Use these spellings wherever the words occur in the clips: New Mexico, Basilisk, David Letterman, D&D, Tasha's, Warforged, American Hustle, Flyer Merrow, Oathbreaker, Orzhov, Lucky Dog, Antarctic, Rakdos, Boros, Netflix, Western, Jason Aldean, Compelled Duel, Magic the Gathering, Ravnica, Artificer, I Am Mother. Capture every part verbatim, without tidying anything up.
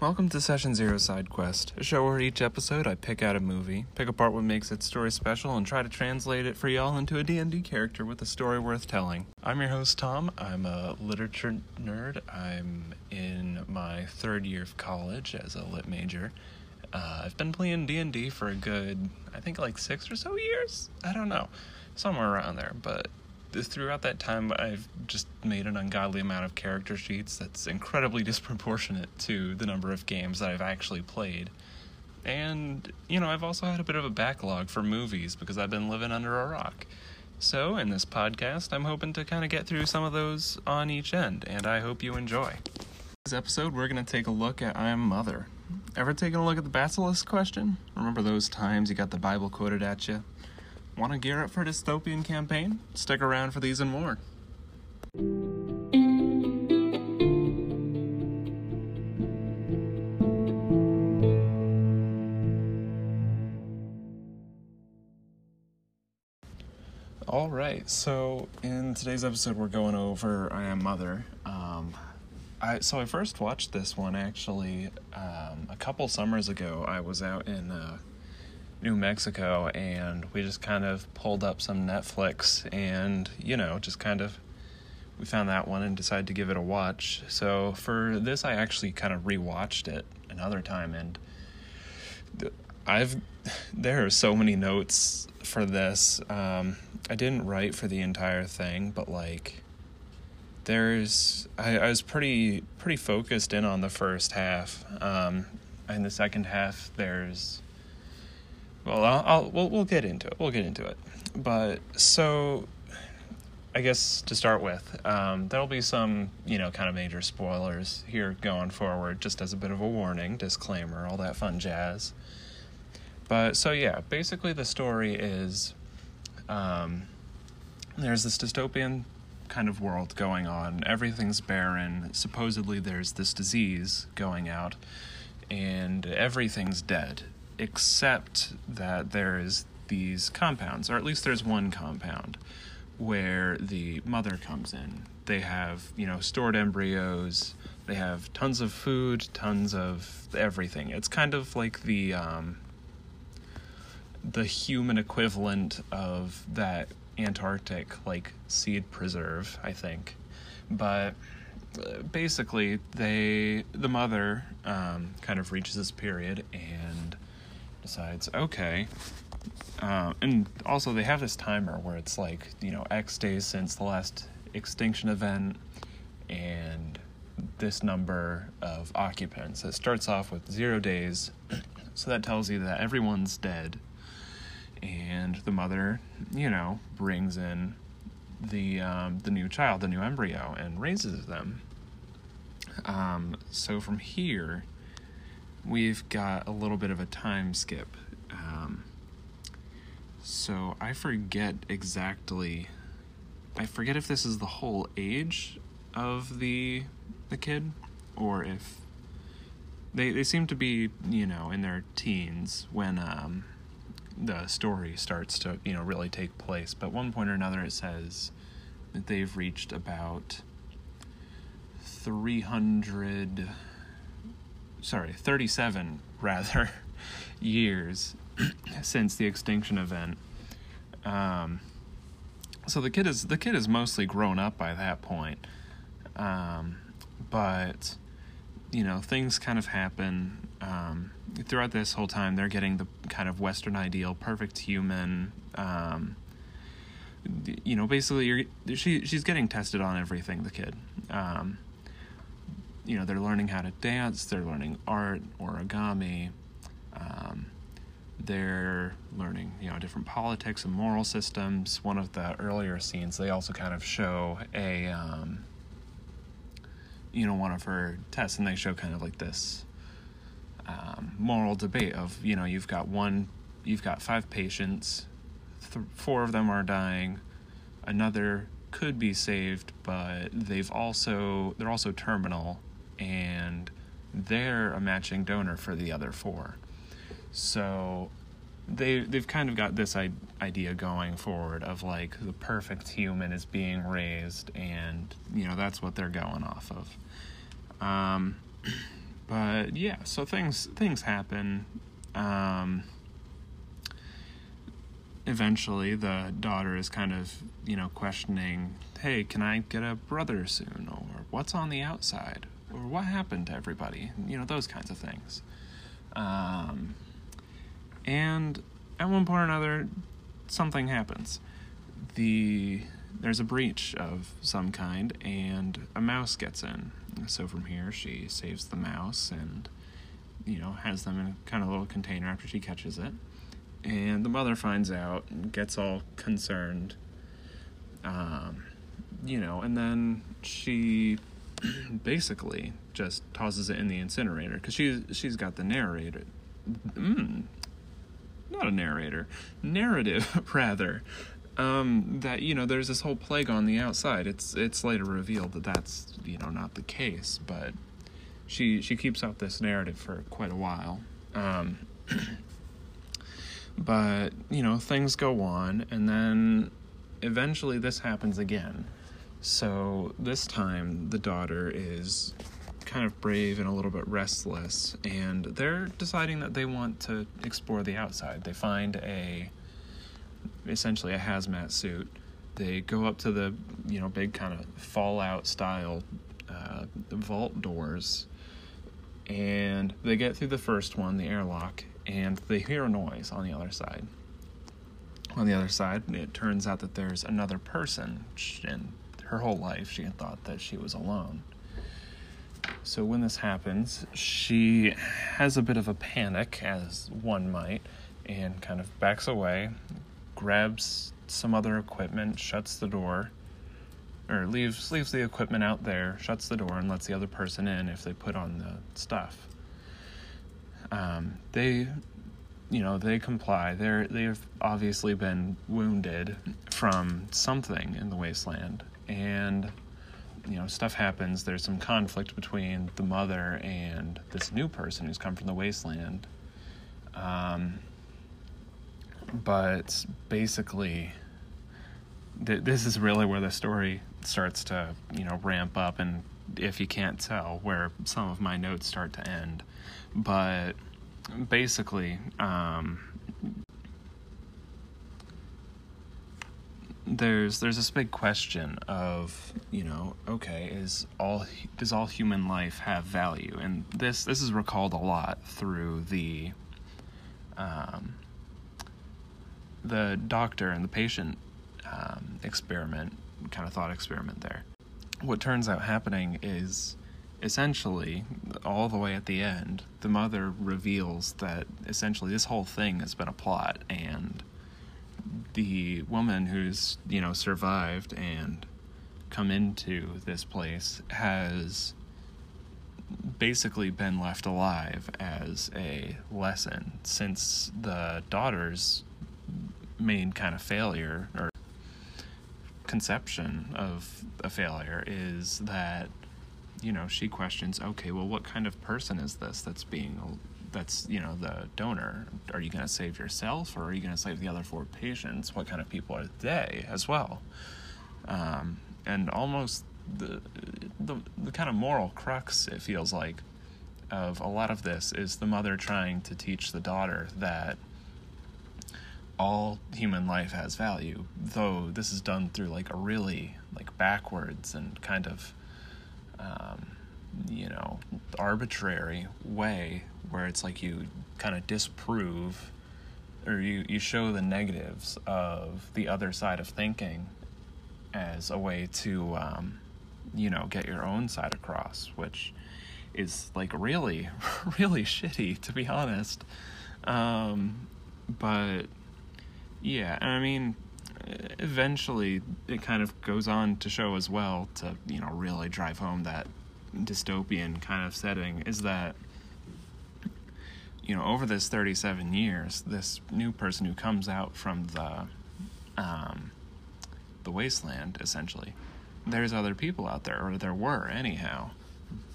Welcome to Session Zero Side Quest, a show where each episode I pick out a movie, pick apart what makes its story special, and try to translate it for y'all into a D and D character with a story worth telling. I'm your host, Tom. I'm a literature nerd. I'm in my third year of college as a lit major. Uh, I've been playing D and D for a good, I think, like six or so years? I don't know. Somewhere around there, but throughout that time, I've just made an ungodly amount of character sheets that's incredibly disproportionate to the number of games that I've actually played. And, you know, I've also had a bit of a backlog for movies because I've been living under a rock. So, in this podcast, I'm hoping to kind of get through some of those on each end, and I hope you enjoy. This episode, we're going to take a look at I Am Mother. Ever taken a look at the Basilisk question? Remember those times you got the Bible quoted at you? Want to gear up for a dystopian campaign? Stick around for these and more. Alright, so in today's episode we're going over I Am Mother. Um, I, so I first watched this one actually um, a couple summers ago. I was out in Uh, New Mexico, and we just kind of pulled up some Netflix, and, you know, just kind of, we found that one and decided to give it a watch. So for this, I actually kind of rewatched it another time, and I've, there are so many notes for this. Um, I didn't write for the entire thing, but, like, there's, I, I was pretty, pretty focused in on the first half. Um, in the second half, there's, Well, I'll, I'll, we'll we'll get into it. We'll get into it. But so, I guess to start with, um, there'll be some, you know, kind of major spoilers here going forward, just as a bit of a warning, disclaimer, all that fun jazz. But so yeah, basically the story is, um, there's this dystopian kind of world going on. Everything's barren. Supposedly there's this disease going out, and everything's dead, except that there is these compounds, or at least there's one compound, where the mother comes in. They have, you know, stored embryos, they have tons of food, tons of everything. It's kind of like the, um, the human equivalent of that Antarctic, like, seed preserve, I think. But basically, they, the mother, um, kind of reaches this period and decides, okay, uh, and also they have this timer where it's like, you know, X days since the last extinction event, and this number of occupants. It starts off with zero days, so that tells you that everyone's dead, and the mother, you know, brings in the um, the new child, the new embryo, and raises them. Um, so from here, we've got a little bit of a time skip. Um, so I forget exactly, I forget if this is the whole age of the the kid, or if, they, they seem to be, you know, in their teens when um, the story starts to, you know, really take place. But one point or another it says that they've reached about three hundred... Sorry, thirty-seven, rather, years since the extinction event. Um, so the kid is the kid is mostly grown up by that point. Um, but, you know, things kind of happen. Um, throughout this whole time, they're getting the kind of Western ideal, perfect human. Um, you know, basically, you're, she she's getting tested on everything, the kid. Um You know, they're learning how to dance, they're learning art, origami, um, they're learning, you know, different politics and moral systems. One of the earlier scenes, they also kind of show a, um, you know, one of her tests, and they show kind of like this um, moral debate of, you know, you've got one, you've got five patients, th- four of them are dying, another could be saved, but they've also, they're also terminal, and they're a matching donor for the other four. So they, they've kind of got this I- idea going forward of, like, the perfect human is being raised, and, you know, that's what they're going off of. Um, But yeah, so things things happen. Um, eventually, the daughter is kind of, you know, questioning, hey, can I get a brother soon? Or what's on the outside? Or what happened to everybody? You know, those kinds of things. Um, and at one point or another, something happens. The there's a breach of some kind, and a mouse gets in. So from here, she saves the mouse and, you know, has them in a kind of little container after she catches it. And the mother finds out and gets all concerned, um, you know, and then she basically just tosses it in the incinerator because she's, she's got the narrator. Mm, not a narrator. Narrative, rather. Um, that, you know, there's this whole plague on the outside. It's it's later revealed that that's, you know, not the case, but she she keeps up this narrative for quite a while. Um, but, you know, things go on, and then eventually this happens again. So this time the daughter is kind of brave and a little bit restless, and they're deciding that they want to explore the outside. They find a... essentially a hazmat suit. They go up to the, you know, big kind of Fallout style uh, vault doors, and they get through the first one, the airlock, and they hear a noise on the other side. On the other side, it turns out that there's another person, and her whole life she had thought that she was alone. So when this happens, she has a bit of a panic, as one might, and kind of backs away, grabs some other equipment, shuts the door, or leaves leaves the equipment out there, shuts the door, and lets the other person in if they put on the stuff. Um, they, you know, they comply. They're, they've obviously been wounded from something in the wasteland, and, you know, stuff happens. There's some conflict between the mother and this new person who's come from the wasteland. Um... But basically, th- this is really where the story starts to, you know, ramp up, and if you can't tell, where some of my notes start to end. But basically, um, there's there's this big question of, you know, okay, is all does all human life have value? And this this is recalled a lot through the. Um, the doctor and the patient um, experiment, kind of thought experiment there. What turns out happening is essentially, all the way at the end, the mother reveals that essentially this whole thing has been a plot, and the woman who's, you know, survived and come into this place has basically been left alive as a lesson, since the daughter's main kind of failure or conception of a failure is that, you know, she questions, okay, well, what kind of person is this that's being, that's, you know, the donor? Are you going to save yourself, or are you going to save the other four patients? What kind of people are they as well? Um, and almost the, the the kind of moral crux, it feels like, of a lot of this is the mother trying to teach the daughter that all human life has value, though this is done through, like, a really, like, backwards and kind of, um, you know, arbitrary way, where it's like you kind of disprove, or you, you show the negatives of the other side of thinking as a way to, um, you know, get your own side across, which is, like, really, really shitty, to be honest. Um, but... Yeah, and I mean, eventually it kind of goes on to show as well, to, you know, really drive home that dystopian kind of setting, is that, you know, over this thirty-seven years, this new person who comes out from the, um, the wasteland, essentially, there's other people out there, or there were anyhow,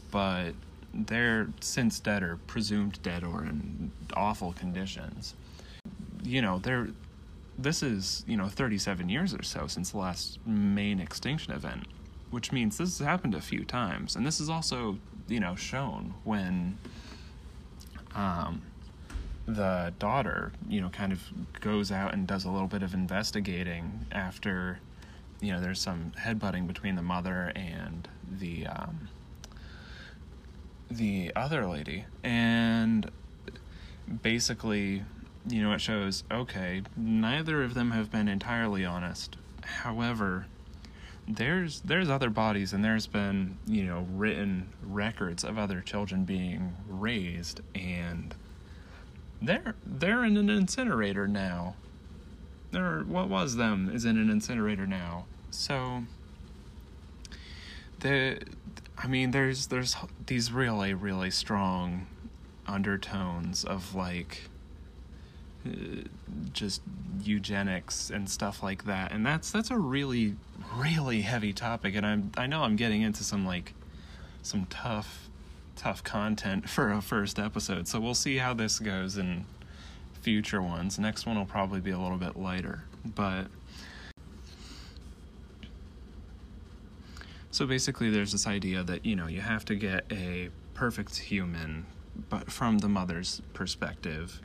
but they're since dead, or presumed dead, or in awful conditions. You know, they're... This is, you know, thirty-seven years or so since the last main extinction event, which means this has happened a few times. And this is also you know, shown when um, the daughter, you know, kind of goes out and does a little bit of investigating after, you know, there's some headbutting between the mother and the um, the other lady, and basically, you know, it shows, okay, neither of them have been entirely honest. However, there's there's other bodies, and there's been, you know, written records of other children being raised, and they're they're in an incinerator now. They're, what was them is in an incinerator now. So the I mean, there's there's these really really strong undertones of like just eugenics and stuff like that, and that's that's a really really heavy topic, and I'm I know I'm getting into some like some tough tough content for a first episode, so we'll see how this goes in future ones. Next one will probably be a little bit lighter, but so basically there's this idea that, you know, you have to get a perfect human, but from the mother's perspective.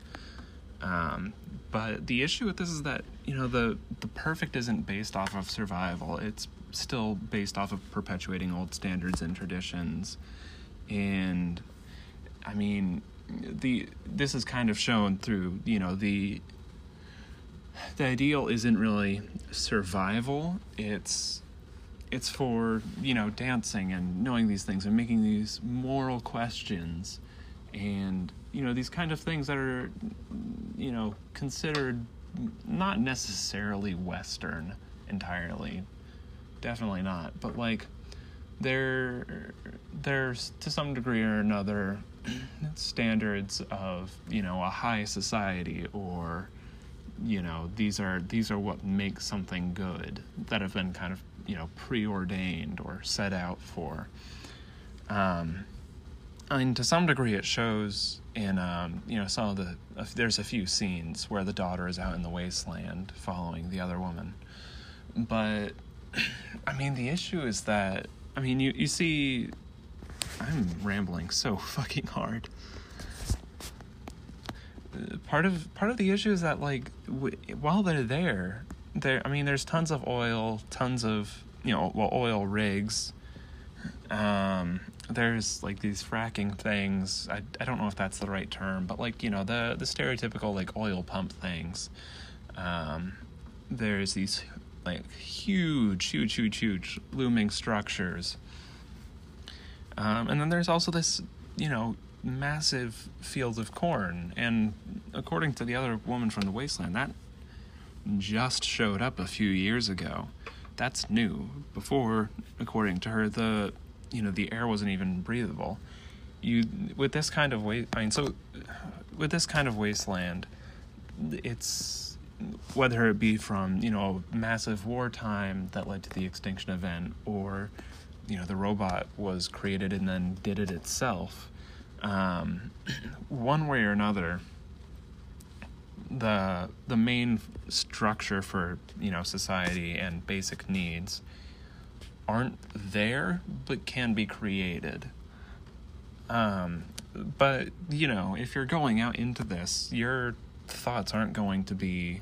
Um, but the issue with this is that, you know, the, the perfect isn't based off of survival. It's still based off of perpetuating old standards and traditions. And, I mean, the this is kind of shown through, you know, the the ideal isn't really survival. It's, it's for, you know, dancing and knowing these things and making these moral questions and, you know, these kind of things that are, you know, considered not necessarily Western entirely, definitely not, but like there there's to some degree or another standards of, you know, a high society, or, you know, these are these are what makes something good, that have been kind of, you know, preordained or set out for. um And to some degree, it shows in, um, you know, some of the, uh, there's a few scenes where the daughter is out in the wasteland following the other woman. But, I mean, the issue is that, I mean, you, you see, I'm rambling so fucking hard. Part of, part of the issue is that, like, w- while they're there, there, I mean, there's tons of oil, tons of, you know, well, oil rigs, um... there's like these fracking things. I, I don't know if that's the right term, but like, you know, the the stereotypical like oil pump things. Um, there's these like huge, huge, huge, huge looming structures. Um, and then there's also this, you know, massive field of corn. And according to the other woman from the wasteland, that just showed up a few years ago. That's new. Before, according to her, the you know, the air wasn't even breathable. You, with this kind of waste, I mean, so, with this kind of wasteland, it's, whether it be from, you know, massive wartime that led to the extinction event, or, you know, the robot was created and then did it itself, um, one way or another, the, the main structure for, you know, society and basic needs aren't there, but can be created. Um, but, you know, if you're going out into this, your thoughts aren't going to be,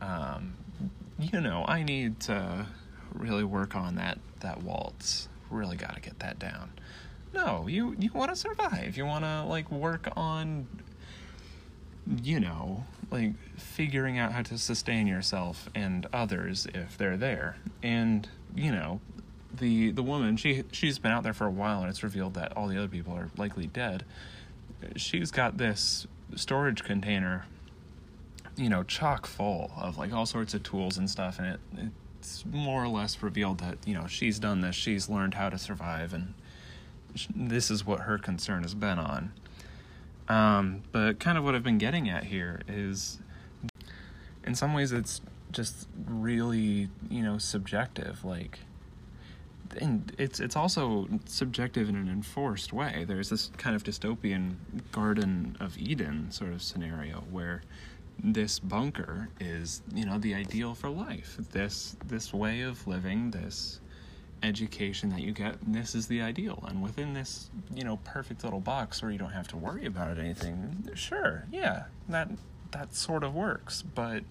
um, you know, I need to really work on that, that waltz. Really got to get that down. No, you, you want to survive. You want to, like, work on, you know, like, figuring out how to sustain yourself and others if they're there. And, you know, the the woman, she, she's been out there for a while, and it's revealed that all the other people are likely dead. She's got this storage container, you know, chock full of, like, all sorts of tools and stuff, and it it's more or less revealed that, you know, she's done this, she's learned how to survive, and sh- this is what her concern has been on. Um, but kind of what I've been getting at here is, in some ways, it's just really, you know, subjective, like, and it's it's also subjective in an enforced way. There's this kind of dystopian Garden of Eden sort of scenario where this bunker is, you know, the ideal for life, this this way of living, this education that you get, and this is the ideal, and within this, you know, perfect little box where you don't have to worry about anything, sure, yeah, that that sort of works, but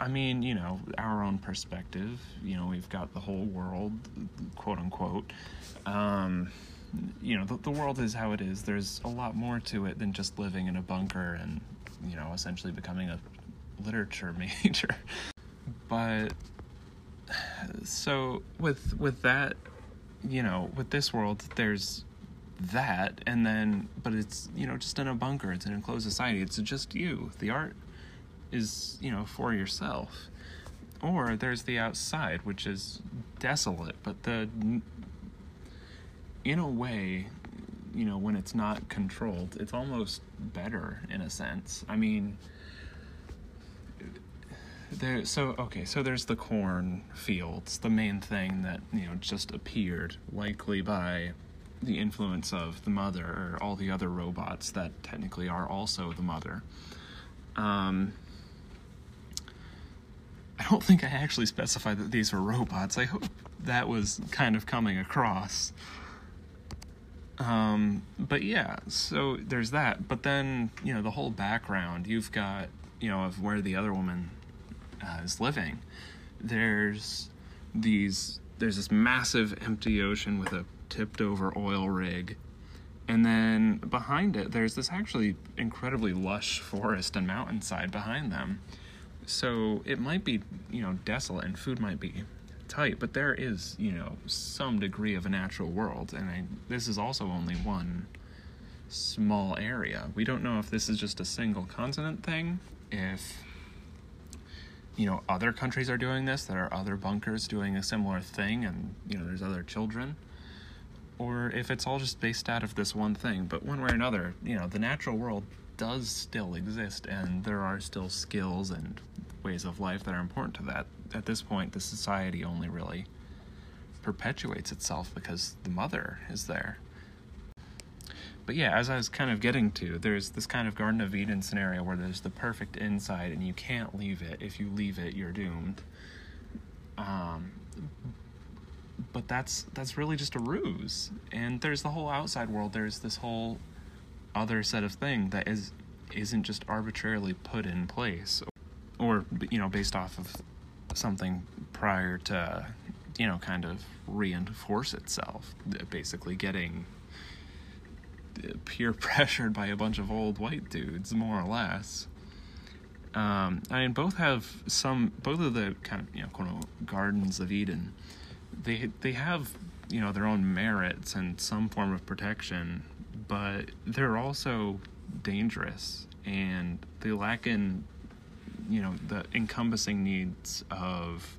I mean, you know, our own perspective, you know, we've got the whole world, quote unquote, um, you know, the, the world is how it is. There's a lot more to it than just living in a bunker and, you know, essentially becoming a literature major. But so with with that, you know, with this world, there's that, and then, but it's, you know, just in a bunker, it's an enclosed society, it's just you. The art is, you know, for yourself. Or there's the outside, which is desolate, but the, in a way, you know, when it's not controlled, it's almost better in a sense. I mean, there, so, okay, so there's the corn fields, the main thing that, you know, just appeared, likely by the influence of the mother or all the other robots that technically are also the mother. Um, I don't think I actually specified that these were robots. I hope that was kind of coming across. Um, but yeah, so there's that. But then, you know, the whole background, you've got, you know, of where the other woman uh, is living. There's these, there's this massive empty ocean with a tipped over oil rig. And then behind it, there's this actually incredibly lush forest and mountainside behind them. So it might be, you know, desolate and food might be tight, but there is, you know, some degree of a natural world. And I, this is also only one small area. We don't know if this is just a single continent thing, if, you know, other countries are doing this, there are other bunkers doing a similar thing, and, you know, there's other children, or if it's all just based out of this one thing. But one way or another, you know, the natural world does still exist, and there are still skills and ways of life that are important to that. At this point, the society only really perpetuates itself because the mother is there. But yeah, as I was kind of getting to, there's this kind of Garden of Eden scenario where there's the perfect inside, and you can't leave it. If you leave it, you're doomed. Um... But that's that's really just a ruse. And there's the whole outside world. There's this whole other set of thing that is, isn't just arbitrarily put in place. Or, you know, based off of something prior to, you know, kind of reinforce itself. Basically getting peer pressured by a bunch of old white dudes, more or less. Um, I mean, both have some, both of the kind of, you know, quote unquote, Gardens of Eden, They they have, you know, their own merits and some form of protection, but they're also dangerous, and they lack in, you know, the encompassing needs of,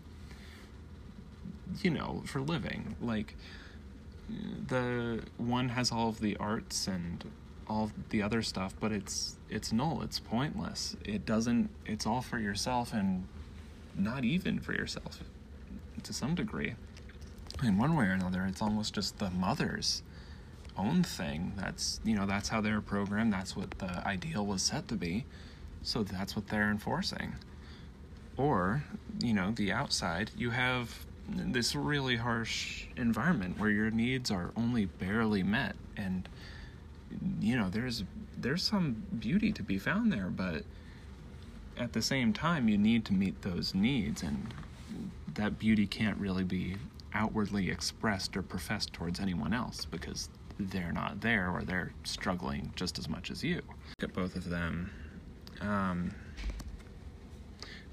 you know, for living. Like, the one has all of the arts and all of the other stuff, but it's it's null, it's pointless. It doesn't, it's all for yourself and not even for yourself to some degree. In one way or another, it's almost just the mother's own thing. That's, you know, that's how they're programmed. That's what the ideal was set to be. So that's what they're enforcing. Or, you know, the outside, you have this really harsh environment where your needs are only barely met. And, you know, there's there's some beauty to be found there, but at the same time, you need to meet those needs, and that beauty can't really be outwardly expressed or professed towards anyone else because they're not there, or they're struggling just as much as you. Look at both of them. Um,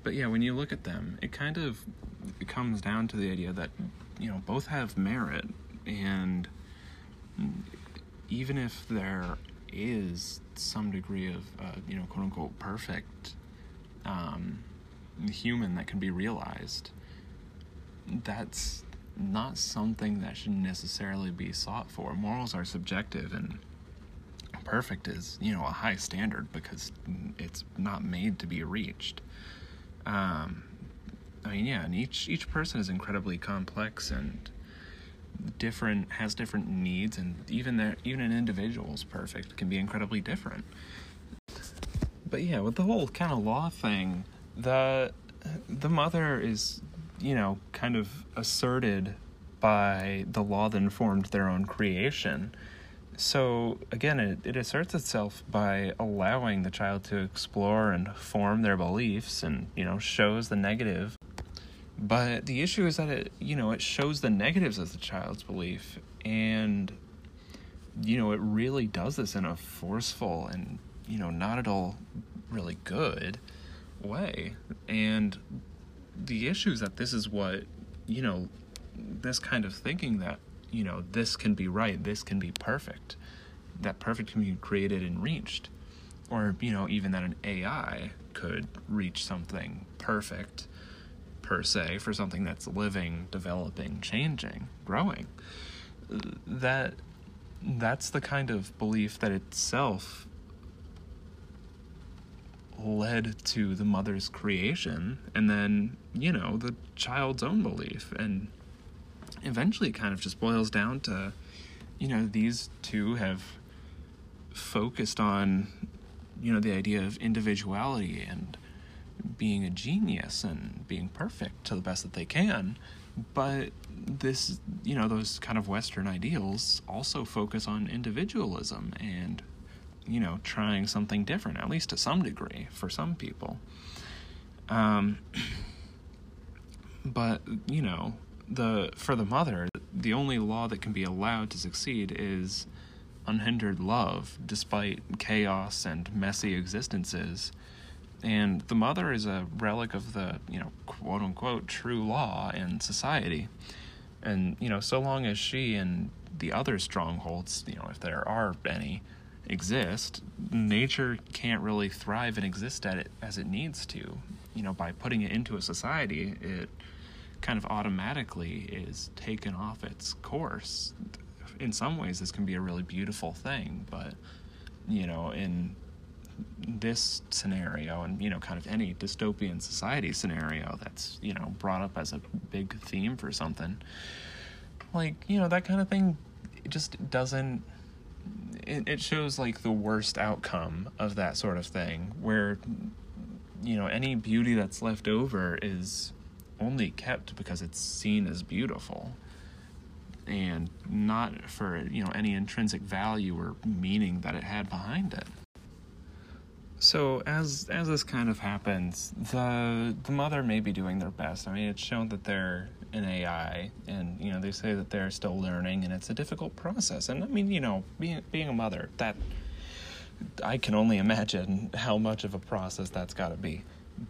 but yeah, when you look at them, it kind of it comes down to the idea that, you know, both have merit, and even if there is some degree of, uh, you know, quote unquote, perfect um, human that can be realized, that's not something that should necessarily be sought for. Morals are subjective, and perfect is, you know, a high standard because it's not made to be reached. Um, I mean, yeah, and each each person is incredibly complex and different, has different needs, and even their even an individual's perfect can be incredibly different. But yeah, with the whole kind of law thing, the the mother is you know, kind of asserted by the law that informed their own creation. So, again, it, it asserts itself by allowing the child to explore and form their beliefs and, you know, shows the negative. But the issue is that it, you know, it shows the negatives of the child's belief. And, you know, it really does this in a forceful and, you know, not at all really good way. And the issue is that this is what, you know, this kind of thinking that, you know, this can be right, this can be perfect, that perfect can be created and reached, or, you know, even that an A I could reach something perfect, per se, for something that's living, developing, changing, growing. That, that's the kind of belief that itself led to the mother's creation, and then, you know, the child's own belief, and eventually it kind of just boils down to, you know, these two have focused on, you know, the idea of individuality and being a genius and being perfect to the best that they can. But this, you know, those kind of Western ideals also focus on individualism and, you know, trying something different, at least to some degree, for some people. Um, but, you know, The for the mother, the only law that can be allowed to succeed is unhindered love, despite chaos and messy existences. And the mother is a relic of the, you know, quote-unquote true law in society. And, you know, so long as she and the other strongholds, you know, if there are any, exist, nature can't really thrive and exist at it as it needs to. You know, by putting it into a society, it kind of automatically is taken off its course. In some ways, this can be a really beautiful thing, but, you know, in this scenario, and, you know, kind of any dystopian society scenario that's, you know, brought up as a big theme for something, like, you know, that kind of thing, it just doesn't, it, it shows, like, the worst outcome of that sort of thing, where, you know, any beauty that's left over is only kept because it's seen as beautiful, and not for, you know, any intrinsic value or meaning that it had behind it. So as as this kind of happens, the the mother may be doing their best. I mean, it's shown that they're an A I, and, you know, they say that they're still learning, and it's a difficult process. And I mean, you know, being being a mother, that I can only imagine how much of a process that's got to be.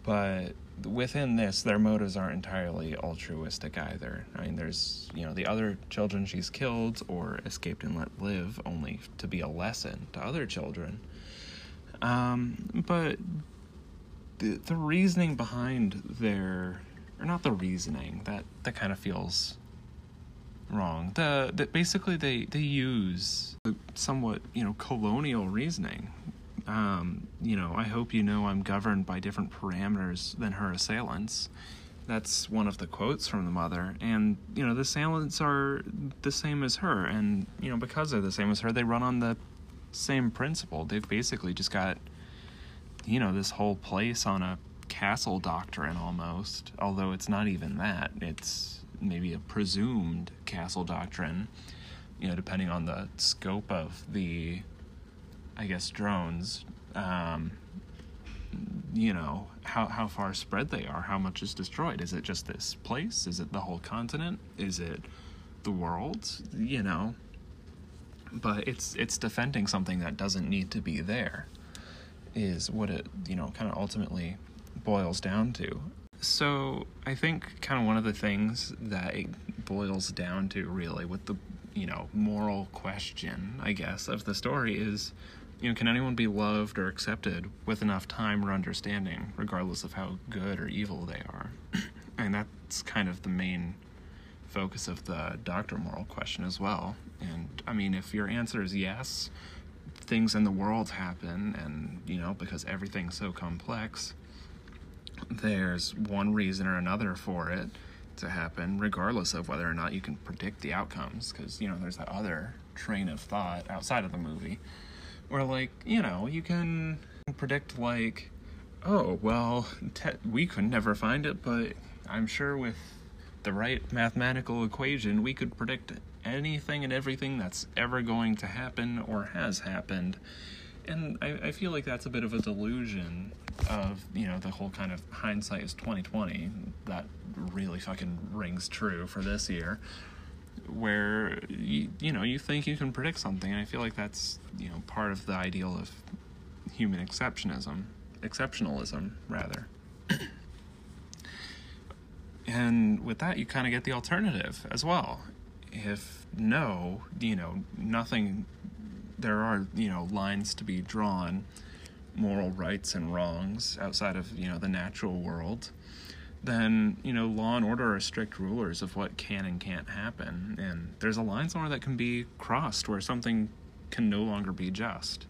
But within this, their motives aren't entirely altruistic either. I mean, there's, you know, the other children she's killed or escaped and let live, only to be a lesson to other children. Um, but the, the reasoning behind their, or not the reasoning, that, that kind of feels wrong. The, the basically they, they use somewhat, you know, colonial reasoning. Um, you know, I hope you know I'm governed by different parameters than her assailants. That's one of the quotes from the mother. And, you know, the assailants are the same as her. And, you know, because they're the same as her, they run on the same principle. They've basically just got, you know, this whole place on a castle doctrine almost. Although it's not even that. It's maybe a presumed castle doctrine, you know, depending on the scope of the, I guess, drones, um, you know, how how far spread they are, how much is destroyed. Is it just this place? Is it the whole continent? Is it the world? You know, but it's it's defending something that doesn't need to be there, is what it, you know, kind of ultimately boils down to. So I think kind of one of the things that it boils down to really with the, you know, moral question, I guess, of the story is, you know, can anyone be loved or accepted with enough time or understanding, regardless of how good or evil they are? And that's kind of the main focus of the doctor moral question as well. And, I mean, if your answer is yes, things in the world happen, and, you know, because everything's so complex, there's one reason or another for it to happen, regardless of whether or not you can predict the outcomes, because, you know, there's that other train of thought outside of the movie, where, like, you know, you can predict, like, oh, well, te- we could never find it, but I'm sure with the right mathematical equation, we could predict anything and everything that's ever going to happen or has happened. And I, I feel like that's a bit of a delusion of, you know, the whole kind of hindsight is twenty twenty. That really fucking rings true for this year. Where, you, you know, you think you can predict something. And I feel like that's, you know, part of the ideal of human exceptionism. Exceptionalism, rather. And with that, you kind of get the alternative as well. If no, you know, nothing... There are, you know, lines to be drawn, moral rights and wrongs outside of, you know, the natural world, then, you know, law and order are strict rulers of what can and can't happen. And there's a line somewhere that can be crossed where something can no longer be just.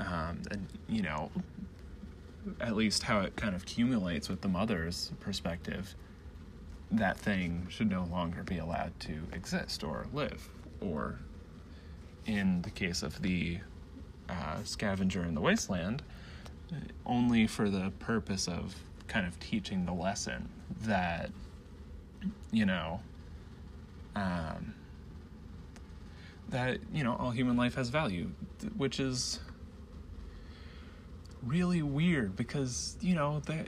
Um, and, you know, at least how it kind of accumulates with the mother's perspective, that thing should no longer be allowed to exist or live or... In the case of the uh, scavenger in the wasteland, only for the purpose of kind of teaching the lesson that, you know, um, that, you know, all human life has value, which is really weird because, you know, that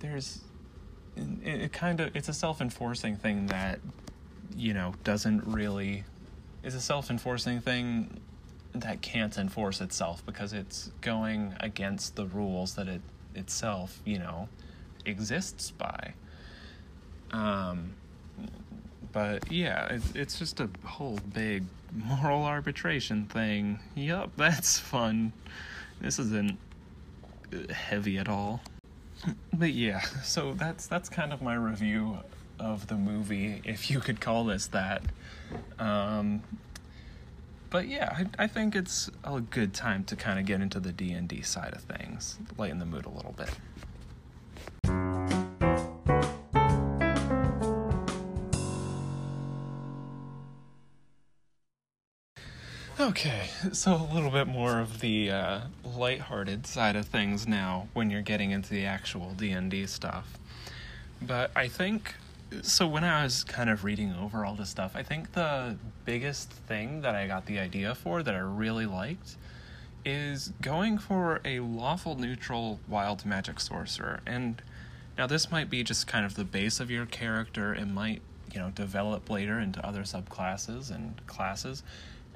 there's, it, it kind of, it's a self-enforcing thing that, you know, doesn't really... It's a self-enforcing thing that can't enforce itself because it's going against the rules that it itself, you know, exists by. Um, but, yeah, it's, it's just a whole big moral arbitration thing. Yup, that's fun. This isn't heavy at all. But, yeah, so that's that's kind of my review of the movie, if you could call this that. Um, but yeah, I, I think it's a good time to kind of get into the D and D side of things, lighten the mood a little bit. Okay, so a little bit more of the uh, lighthearted side of things now when you're getting into the actual D and D stuff. But I think... So when I was kind of reading over all this stuff, I think the biggest thing that I got the idea for that I really liked is going for a lawful neutral wild magic sorcerer. And now this might be just kind of the base of your character. It might, you know, develop later into other subclasses and classes.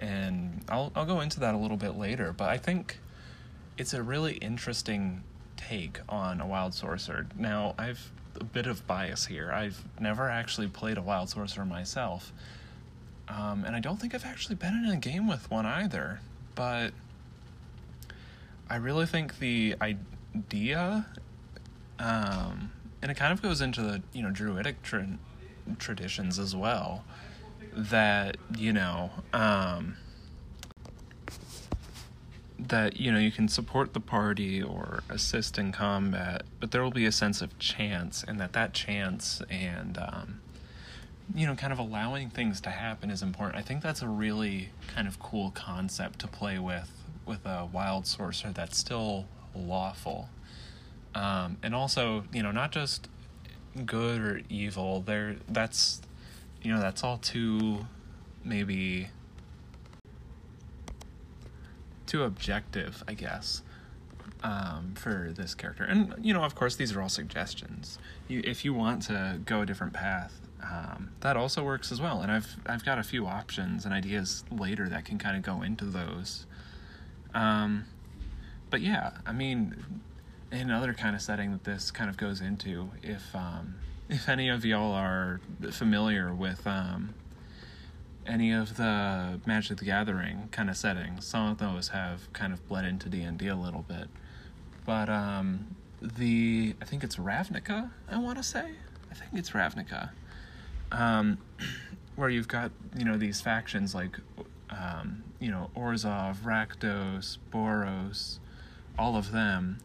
And I'll I'll go into that a little bit later. But I think it's a really interesting take on a wild sorcerer. Now, I've... a bit of bias here. I've never actually played a wild sorcerer myself, um, and I don't think I've actually been in a game with one either, but I really think the idea, um, and it kind of goes into the, you know, druidic tra- traditions as well, that, you know, um, that, you know, you can support the party or assist in combat, but there will be a sense of chance, and that that chance and, um, you know, kind of allowing things to happen is important. I think that's a really kind of cool concept to play with, with a wild sorcerer that's still lawful. Um, and also, you know, not just good or evil, there, that's, you know, that's all too, maybe... too objective, I guess, um, for this character. And, you know, of course, these are all suggestions. You, if you want to go a different path, um, that also works as well. And I've I've got a few options and ideas later that can kind of go into those. Um, but, yeah, I mean, another kind of setting that this kind of goes into, if, um, if any of y'all are familiar with... Um, any of the Magic the Gathering kind of settings. Some of those have kind of bled into D and D a little bit. But um, the... I think it's Ravnica, I want to say? I think it's Ravnica. Um, where you've got, you know, these factions like, um, you know, Orzhov, Rakdos, Boros, all of them.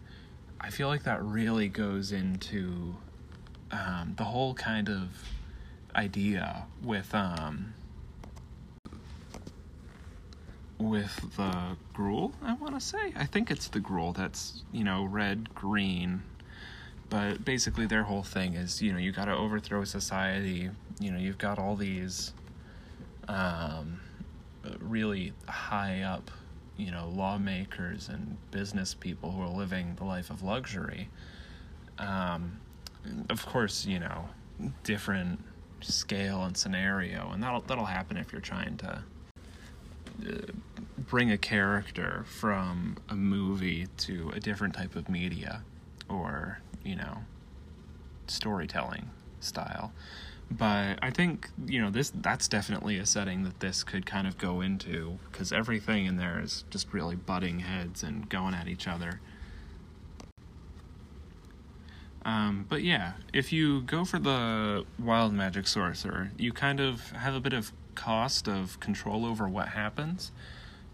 I feel like that really goes into um, the whole kind of idea with... Um, with the gruel, I want to say. I think it's the gruel that's, you know, red, green, But basically their whole thing is, you know, you got to overthrow society. You know, you've got all these um, really high up, you know, lawmakers and business people who are living the life of luxury. Um, of course, you know, different scale and scenario, and that'll that'll happen if you're trying to uh, bring a character from a movie to a different type of media or, you know, storytelling style. But I think, you know, this that's definitely a setting that this could kind of go into, because everything in there is just really butting heads and going at each other. Um, but yeah, if you go for the Wild Magic Sorcerer, you kind of have a bit of cost of control over what happens.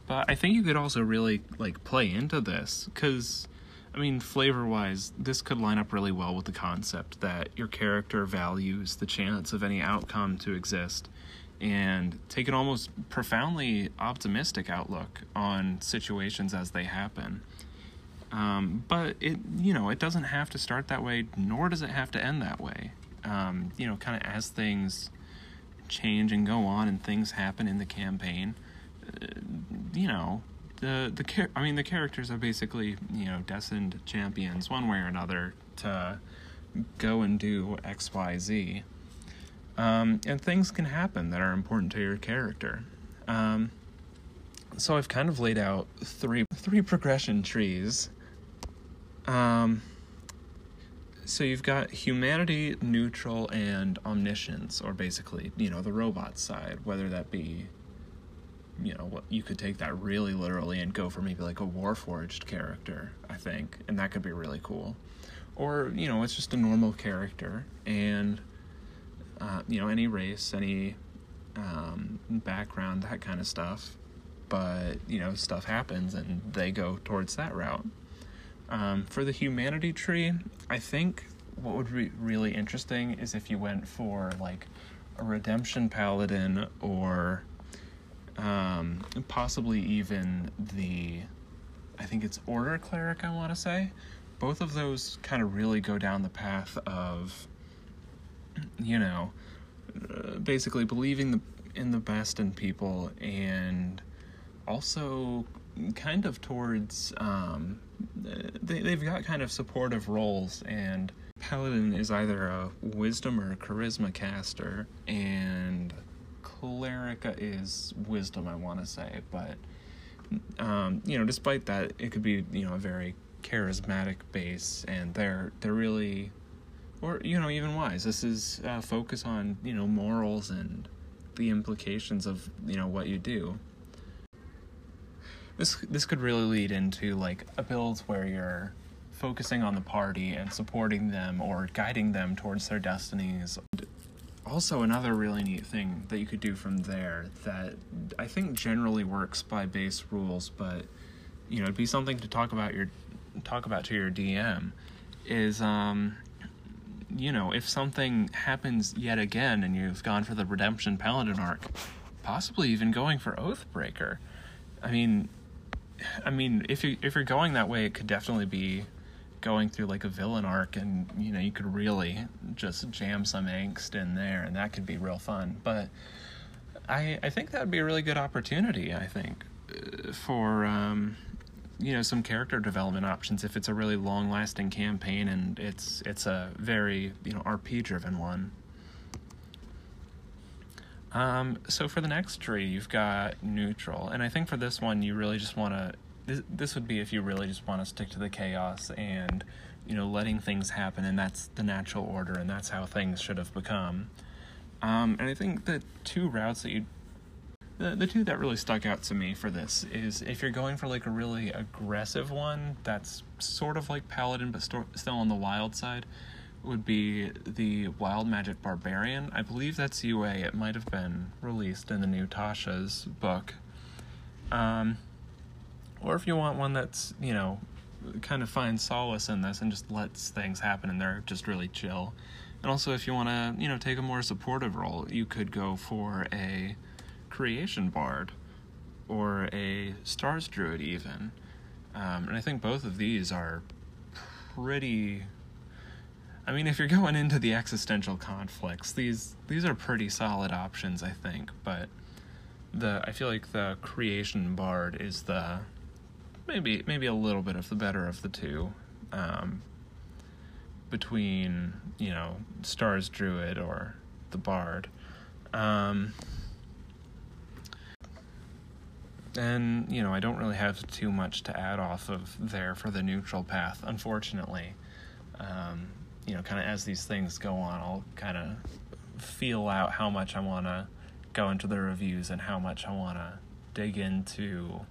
But I think you could also really, like, play into this, because, I mean, flavor-wise, this could line up really well with the concept that your character values the chance of any outcome to exist, and take an almost profoundly optimistic outlook on situations as they happen. Um, but it, you know, it doesn't have to start that way, nor does it have to end that way. Um, you know, kind of as things change and go on and things happen in the campaign, uh, you know, the, the, char- I mean, the characters are basically, you know, destined champions one way or another to go and do X, Y, Z. Um, and things can happen that are important to your character. Um, so I've kind of laid out three, three progression trees. Um, so you've got humanity, neutral, and omniscience, or basically, you know, the robot side, whether that be, you know, what you could take that really literally and go for maybe like a Warforged character, I think, and that could be really cool. Or, you know, it's just a normal character, and, uh, you know, any race, any um, background, that kind of stuff. But, you know, stuff happens, and they go towards that route. Um, for the humanity tree, I think what would be really interesting is if you went for, like, a redemption paladin, or um, possibly even the, I think it's order cleric, I want to say. Both of those kind of really go down the path of, you know, uh, basically believing the, in the best in people, and also kind of towards, um, they, they've got kind of supportive roles, and Paladin is either a Wisdom or a Charisma caster, and Clerica is Wisdom, I want to say, but, um, you know, despite that, it could be, you know, a very charismatic base, and they're, they're really, or, you know, even wise. This is a focus on, you know, morals and the implications of, you know, what you do. This this could really lead into, like, a build where you're focusing on the party and supporting them or guiding them towards their destinies. Also, another really neat thing that you could do from there that I think generally works by base rules, but, you know, it'd be something to talk about your talk about to your D M, is, um, you know, if something happens yet again and you've gone for the Redemption Paladin arc, possibly even going for Oathbreaker. I mean... I mean, if you if you're going that way, it could definitely be going through like a villain arc, and you know you could really just jam some angst in there, and that could be real fun. But I I think that would be a really good opportunity. I think for um, you know some character development options if it's a really long lasting campaign and it's it's a very you know R P driven one. Um, so for the next tree, you've got neutral, and I think for this one, you really just want to, this, this would be if you really just want to stick to the chaos and, you know, letting things happen, and that's the natural order, and that's how things should have become. Um, and I think the two routes that you, the, the two that really stuck out to me for this is if you're going for, like, a really aggressive one that's sort of like Paladin, but sto- still on the wild side, would be the Wild Magic Barbarian. I believe that's U A. It might have been released in the new Tasha's book. Um, or if you want one that's, you know, kind of finds solace in this and just lets things happen and they're just really chill. And also if you want to, you know, take a more supportive role, you could go for a Creation Bard or a Stars Druid even. Um, and I think both of these are pretty I mean, if you're going into the existential conflicts, these these are pretty solid options, I think. But the I feel like the creation bard is the maybe maybe a little bit of the better of the two. Um, between, you know, Star's Druid or the bard. Um, and, you know, I don't really have too much to add off of there for the neutral path, unfortunately. Um, you know, kind of as these things go on, I'll kind of feel out how much I want to go into the reviews and how much I want to dig into,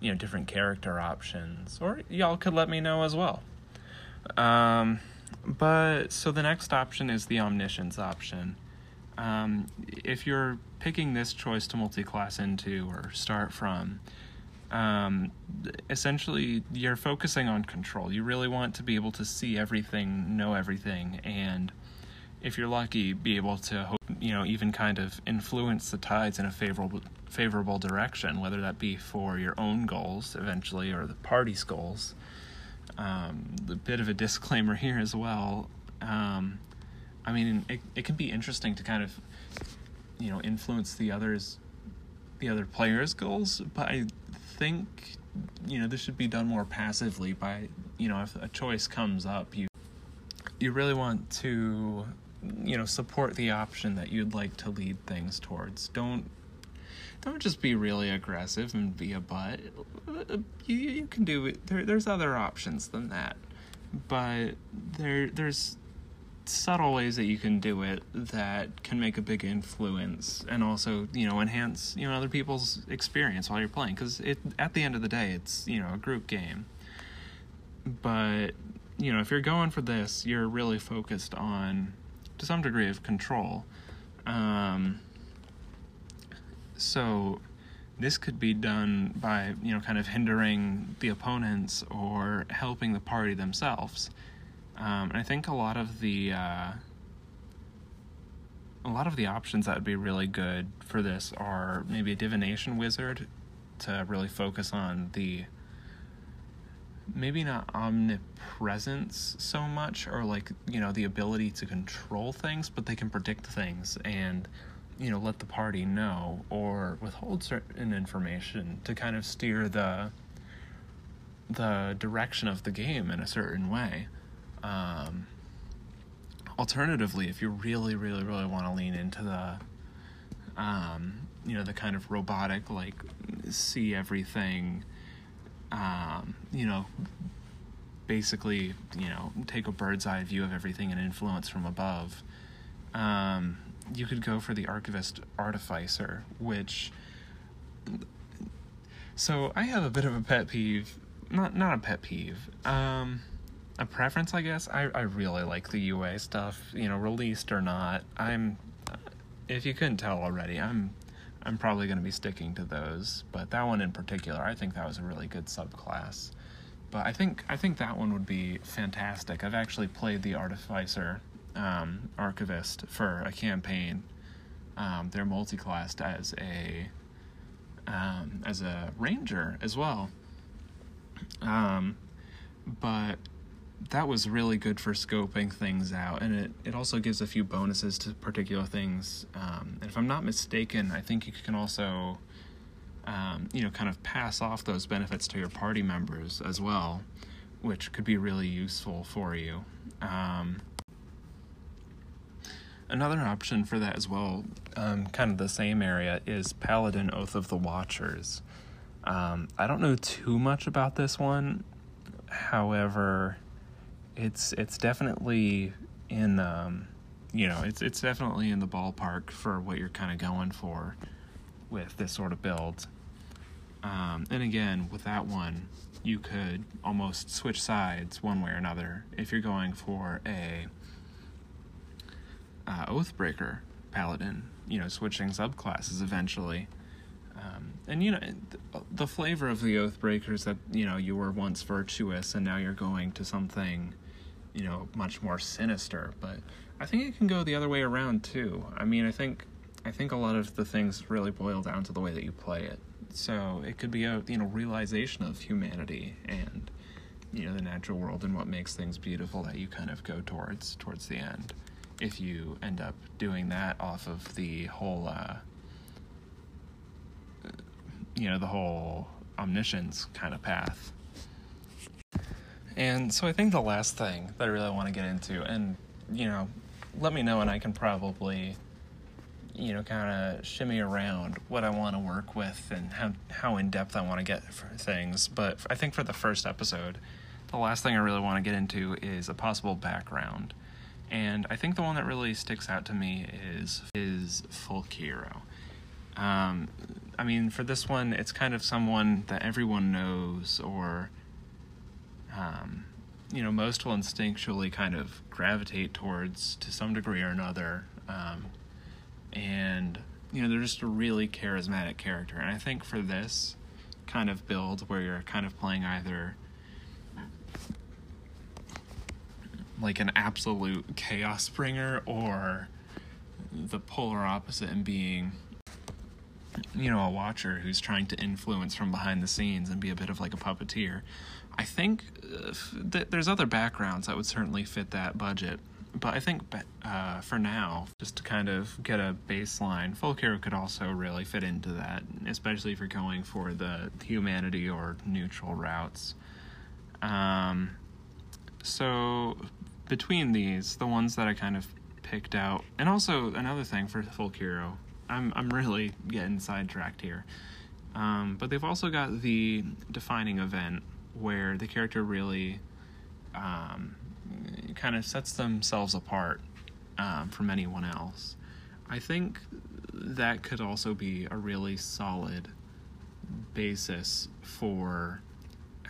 you know, different character options. Or y'all could let me know as well. Um, but, so the next option is the Omniscience option. Um, if you're picking this choice to multi-class into or start from, um, essentially you're focusing on control. You really want to be able to see everything, know everything, and if you're lucky, be able to, hope, you know, even kind of influence the tides in a favorable favorable direction, whether that be for your own goals eventually or the party's goals. Um, a bit of a disclaimer here as well. Um, I mean, it it can be interesting to kind of, you know, influence the others, the other players' goals, but I think, you know, this should be done more passively by, you know, if a choice comes up, you you really want to, you know, support the option that you'd like to lead things towards. Don't Don't just be really aggressive and be a butt. You, you can do it. There, there's other options than that. But there there's subtle ways that you can do it that can make a big influence and also, you know, enhance, you know, other people's experience while you're playing. Because it, at the end of the day, it's, you know, a group game. But, you know, if you're going for this, you're really focused on, to some degree, of control. Um... So this could be done by, you know, kind of hindering the opponents or helping the party themselves. Um, and I think a lot of the uh, a lot of the options that would be really good for this are maybe a divination wizard to really focus on the maybe not omnipresence so much, or like, you know, the ability to control things, but they can predict things and, you know, let the party know or withhold certain information to kind of steer the the direction of the game in a certain way. Um, alternatively, if you really, really, really want to lean into the, um, you know, the kind of robotic, like, see everything, um, you know, basically, you know, take a bird's eye view of everything and influence from above, um, you could go for the Archivist Artificer, which... So, I have a bit of a pet peeve. Not not a pet peeve. Um, a preference, I guess. I, I really like the U A stuff, you know, released or not. I'm... If you couldn't tell already, I'm I'm probably going to be sticking to those. But that one in particular, I think that was a really good subclass. But I think, I think that one would be fantastic. I've actually played the Artificer... Um, archivist for a campaign. Um, they're multi-classed as a um, as a ranger as well. Um, but that was really good for scoping things out, and it, it also gives a few bonuses to particular things. Um, and if I'm not mistaken, I think you can also um, you know, kind of pass off those benefits to your party members as well, which could be really useful for you. Um, Another option for that as well, um, kind of the same area, is Paladin Oath of the Watchers. Um, I don't know too much about this one. However, it's it's definitely in um, you know, it's it's definitely in the ballpark for what you're kind of going for with this sort of build. Um, and again, with that one, you could almost switch sides one way or another if you're going for a Uh, Oathbreaker Paladin, you know, switching subclasses eventually. Um, and, you know, th- the flavor of the Oathbreakers that, you know, you were once virtuous and now you're going to something, you know, much more sinister. But I think it can go the other way around, too. I mean, I think I think a lot of the things really boil down to the way that you play it. So it could be a, you know, realization of humanity and you know, the natural world and what makes things beautiful that you kind of go towards towards the end. If you end up doing that off of the whole, uh, you know, the whole omniscience kind of path. And so I think the last thing that I really want to get into, and, you know, let me know and I can probably, you know, kind of shimmy around what I want to work with and how, how in-depth I want to get for things. But I think for the first episode, the last thing I really want to get into is a possible background. And I think the one that really sticks out to me is is folk hero. Um, I mean, for this one, it's kind of someone that everyone knows, or, um, you know, most will instinctually kind of gravitate towards to some degree or another. Um, and, you know, they're just a really charismatic character. And I think for this kind of build where you're kind of playing either like an absolute chaos bringer or the polar opposite in being, you know, a watcher who's trying to influence from behind the scenes and be a bit of like a puppeteer. I think uh, th- there's other backgrounds that would certainly fit that budget, but I think uh, for now, just to kind of get a baseline, folk hero could also really fit into that, especially if you're going for the humanity or neutral routes. Um, so between these, the ones that I kind of picked out, and also another thing for folk hero, I'm I'm really getting sidetracked here, um, but they've also got the defining event where the character really um, kind of sets themselves apart um, from anyone else. I think that could also be a really solid basis for,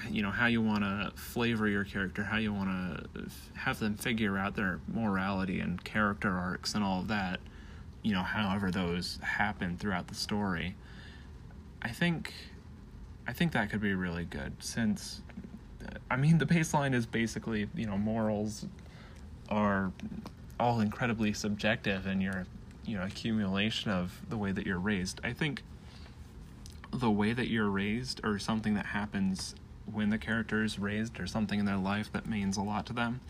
you know, how you want to flavor your character, how you want to f- have them figure out their morality and character arcs and all of that, you know, however those happen throughout the story. I think I think that could be really good, since, I mean, the baseline is basically, you know, morals are all incredibly subjective and your, you know, accumulation of the way that you're raised. I think the way that you're raised, or something that happens when the character is raised, or something in their life that means a lot to them,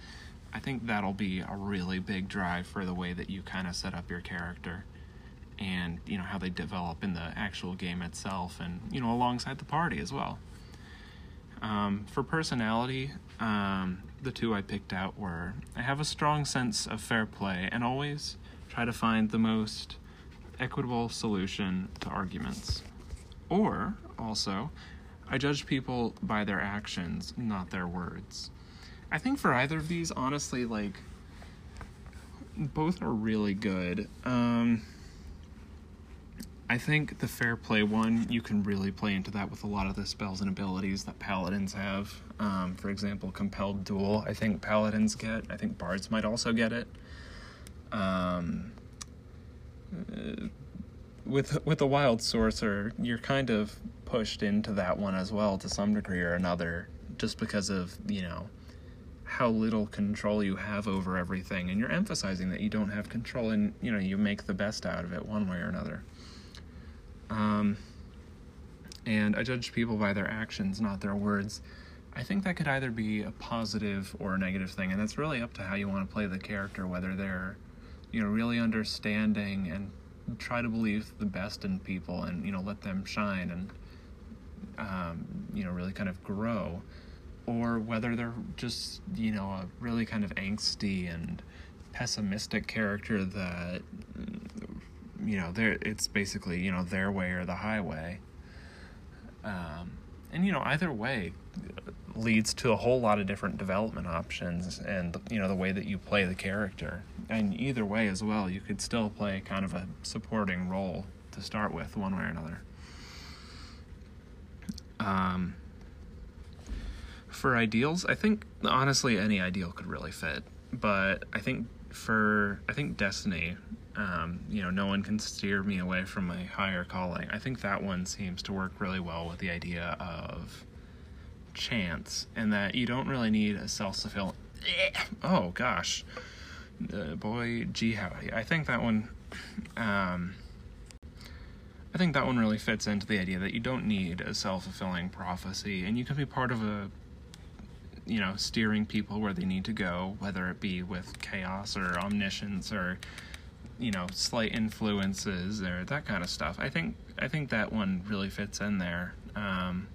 I think that'll be a really big drive for the way that you kind of set up your character and, you know, how they develop in the actual game itself and, you know, alongside the party as well. Um, for personality, um, the two I picked out were, I have a strong sense of fair play and always try to find the most equitable solution to arguments. Or, also, I judge people by their actions, not their words. I think for either of these, honestly, like, both are really good. Um, I think the fair play one, you can really play into that with a lot of the spells and abilities that paladins have. Um, for example, Compelled Duel, I think paladins get. I think bards might also get it. Um, with with the wild sorcerer, you're kind of pushed into that one as well to some degree or another, just because of, you know, how little control you have over everything, and you're emphasizing that you don't have control, and, you know, you make the best out of it one way or another. Um, and I judge people by their actions, not their words. I think that could either be a positive or a negative thing, and that's really up to how you want to play the character, whether they're, you know, really understanding and try to believe the best in people and, you know, let them shine and, um, you know, really kind of grow, or whether they're just, you know, a really kind of angsty and pessimistic character that, you know, they're, it's basically, you know, their way or the highway. Um, and, you know, either way leads to a whole lot of different development options and, you know, the way that you play the character. And either way as well, you could still play kind of a supporting role to start with, one way or another. Um... For ideals, I think, honestly, any ideal could really fit. But I think for, I think destiny, um, you know, no one can steer me away from my higher calling. I think that one seems to work really well with the idea of chance, and that you don't really need a self-fulfilling, oh gosh, uh, boy, gee howdy. I think that one, um, I think that one really fits into the idea that you don't need a self-fulfilling prophecy, and you can be part of a you know, steering people where they need to go, whether it be with chaos or omniscience or, you know, slight influences or that kind of stuff. I think I think that one really fits in there. Um,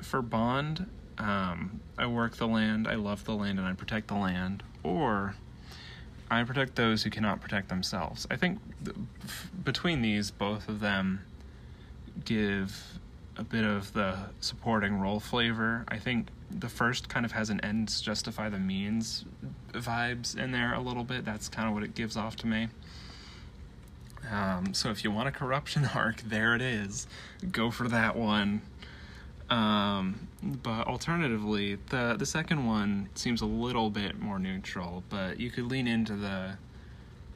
for Bond, um, I work the land, I love the land, and I protect the land. Or I protect those who cannot protect themselves. I think th- between these, both of them give a bit of the supporting role flavor. I think the first kind of has an ends justify the means vibes in there a little bit. That's kind of what it gives off to me. Um, so if you want a corruption arc, there it is. Go for that one. Um, but alternatively, the, the second one seems a little bit more neutral, but you could lean into the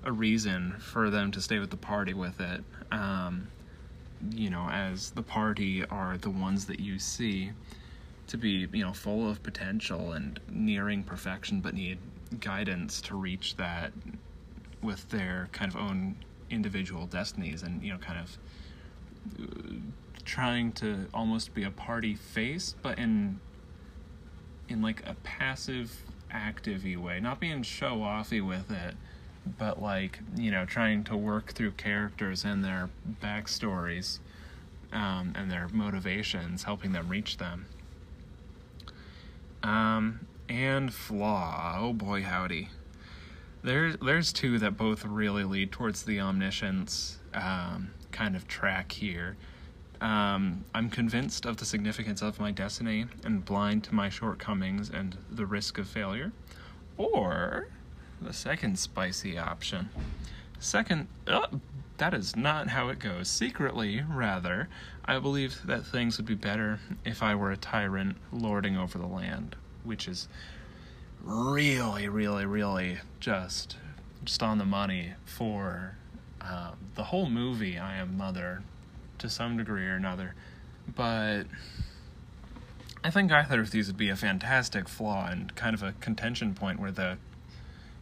a reason for them to stay with the party with it. Um, you know, as the party are the ones that you see to be, you know, full of potential and nearing perfection, but need guidance to reach that with their kind of own individual destinies and, you know, kind of trying to almost be a party face, but in in like a passive, active-y way. Not being show-off-y with it, but like, you know, trying to work through characters and their backstories um, and their motivations, helping them reach them. Um, and flaw. Oh boy, howdy. There, there's two that both really lead towards the omniscience um, kind of track here. Um, I'm convinced of the significance of my destiny and blind to my shortcomings and the risk of failure. Or the second spicy option. Second, oh, that is not how it goes. Secretly, rather, I believe that things would be better if I were a tyrant lording over the land, which is really, really, really just just on the money for uh, the whole movie, I Am Mother, to some degree or another. But I think either of these would be a fantastic flaw and kind of a contention point where the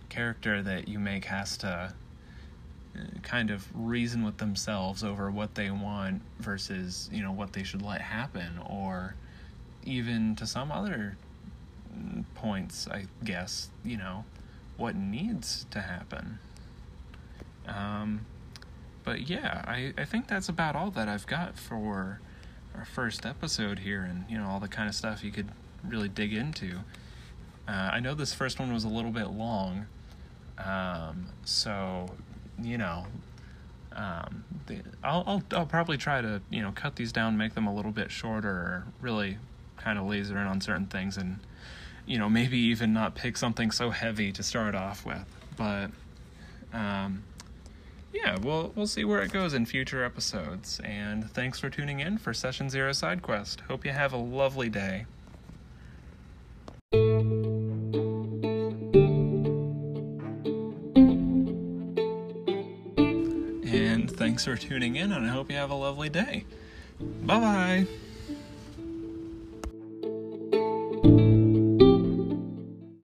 character that you make has to kind of reason with themselves over what they want versus, you know, what they should let happen, or even to some other points, I guess, you know, what needs to happen. Um, but yeah, I, I think that's about all that I've got for our first episode here, and, you know, all the kind of stuff you could really dig into. Uh, I know this first one was a little bit long, um, so, you know, um, the, I'll, I'll I'll probably try to, you know, cut these down, make them a little bit shorter, or really kind of laser in on certain things, and, you know, maybe even not pick something so heavy to start off with. But um, yeah, we'll we'll see where it goes in future episodes. And thanks for tuning in for Session Zero Side Quest. Hope you have a lovely day. Thanks for tuning in, and I hope you have a lovely day. Bye-bye.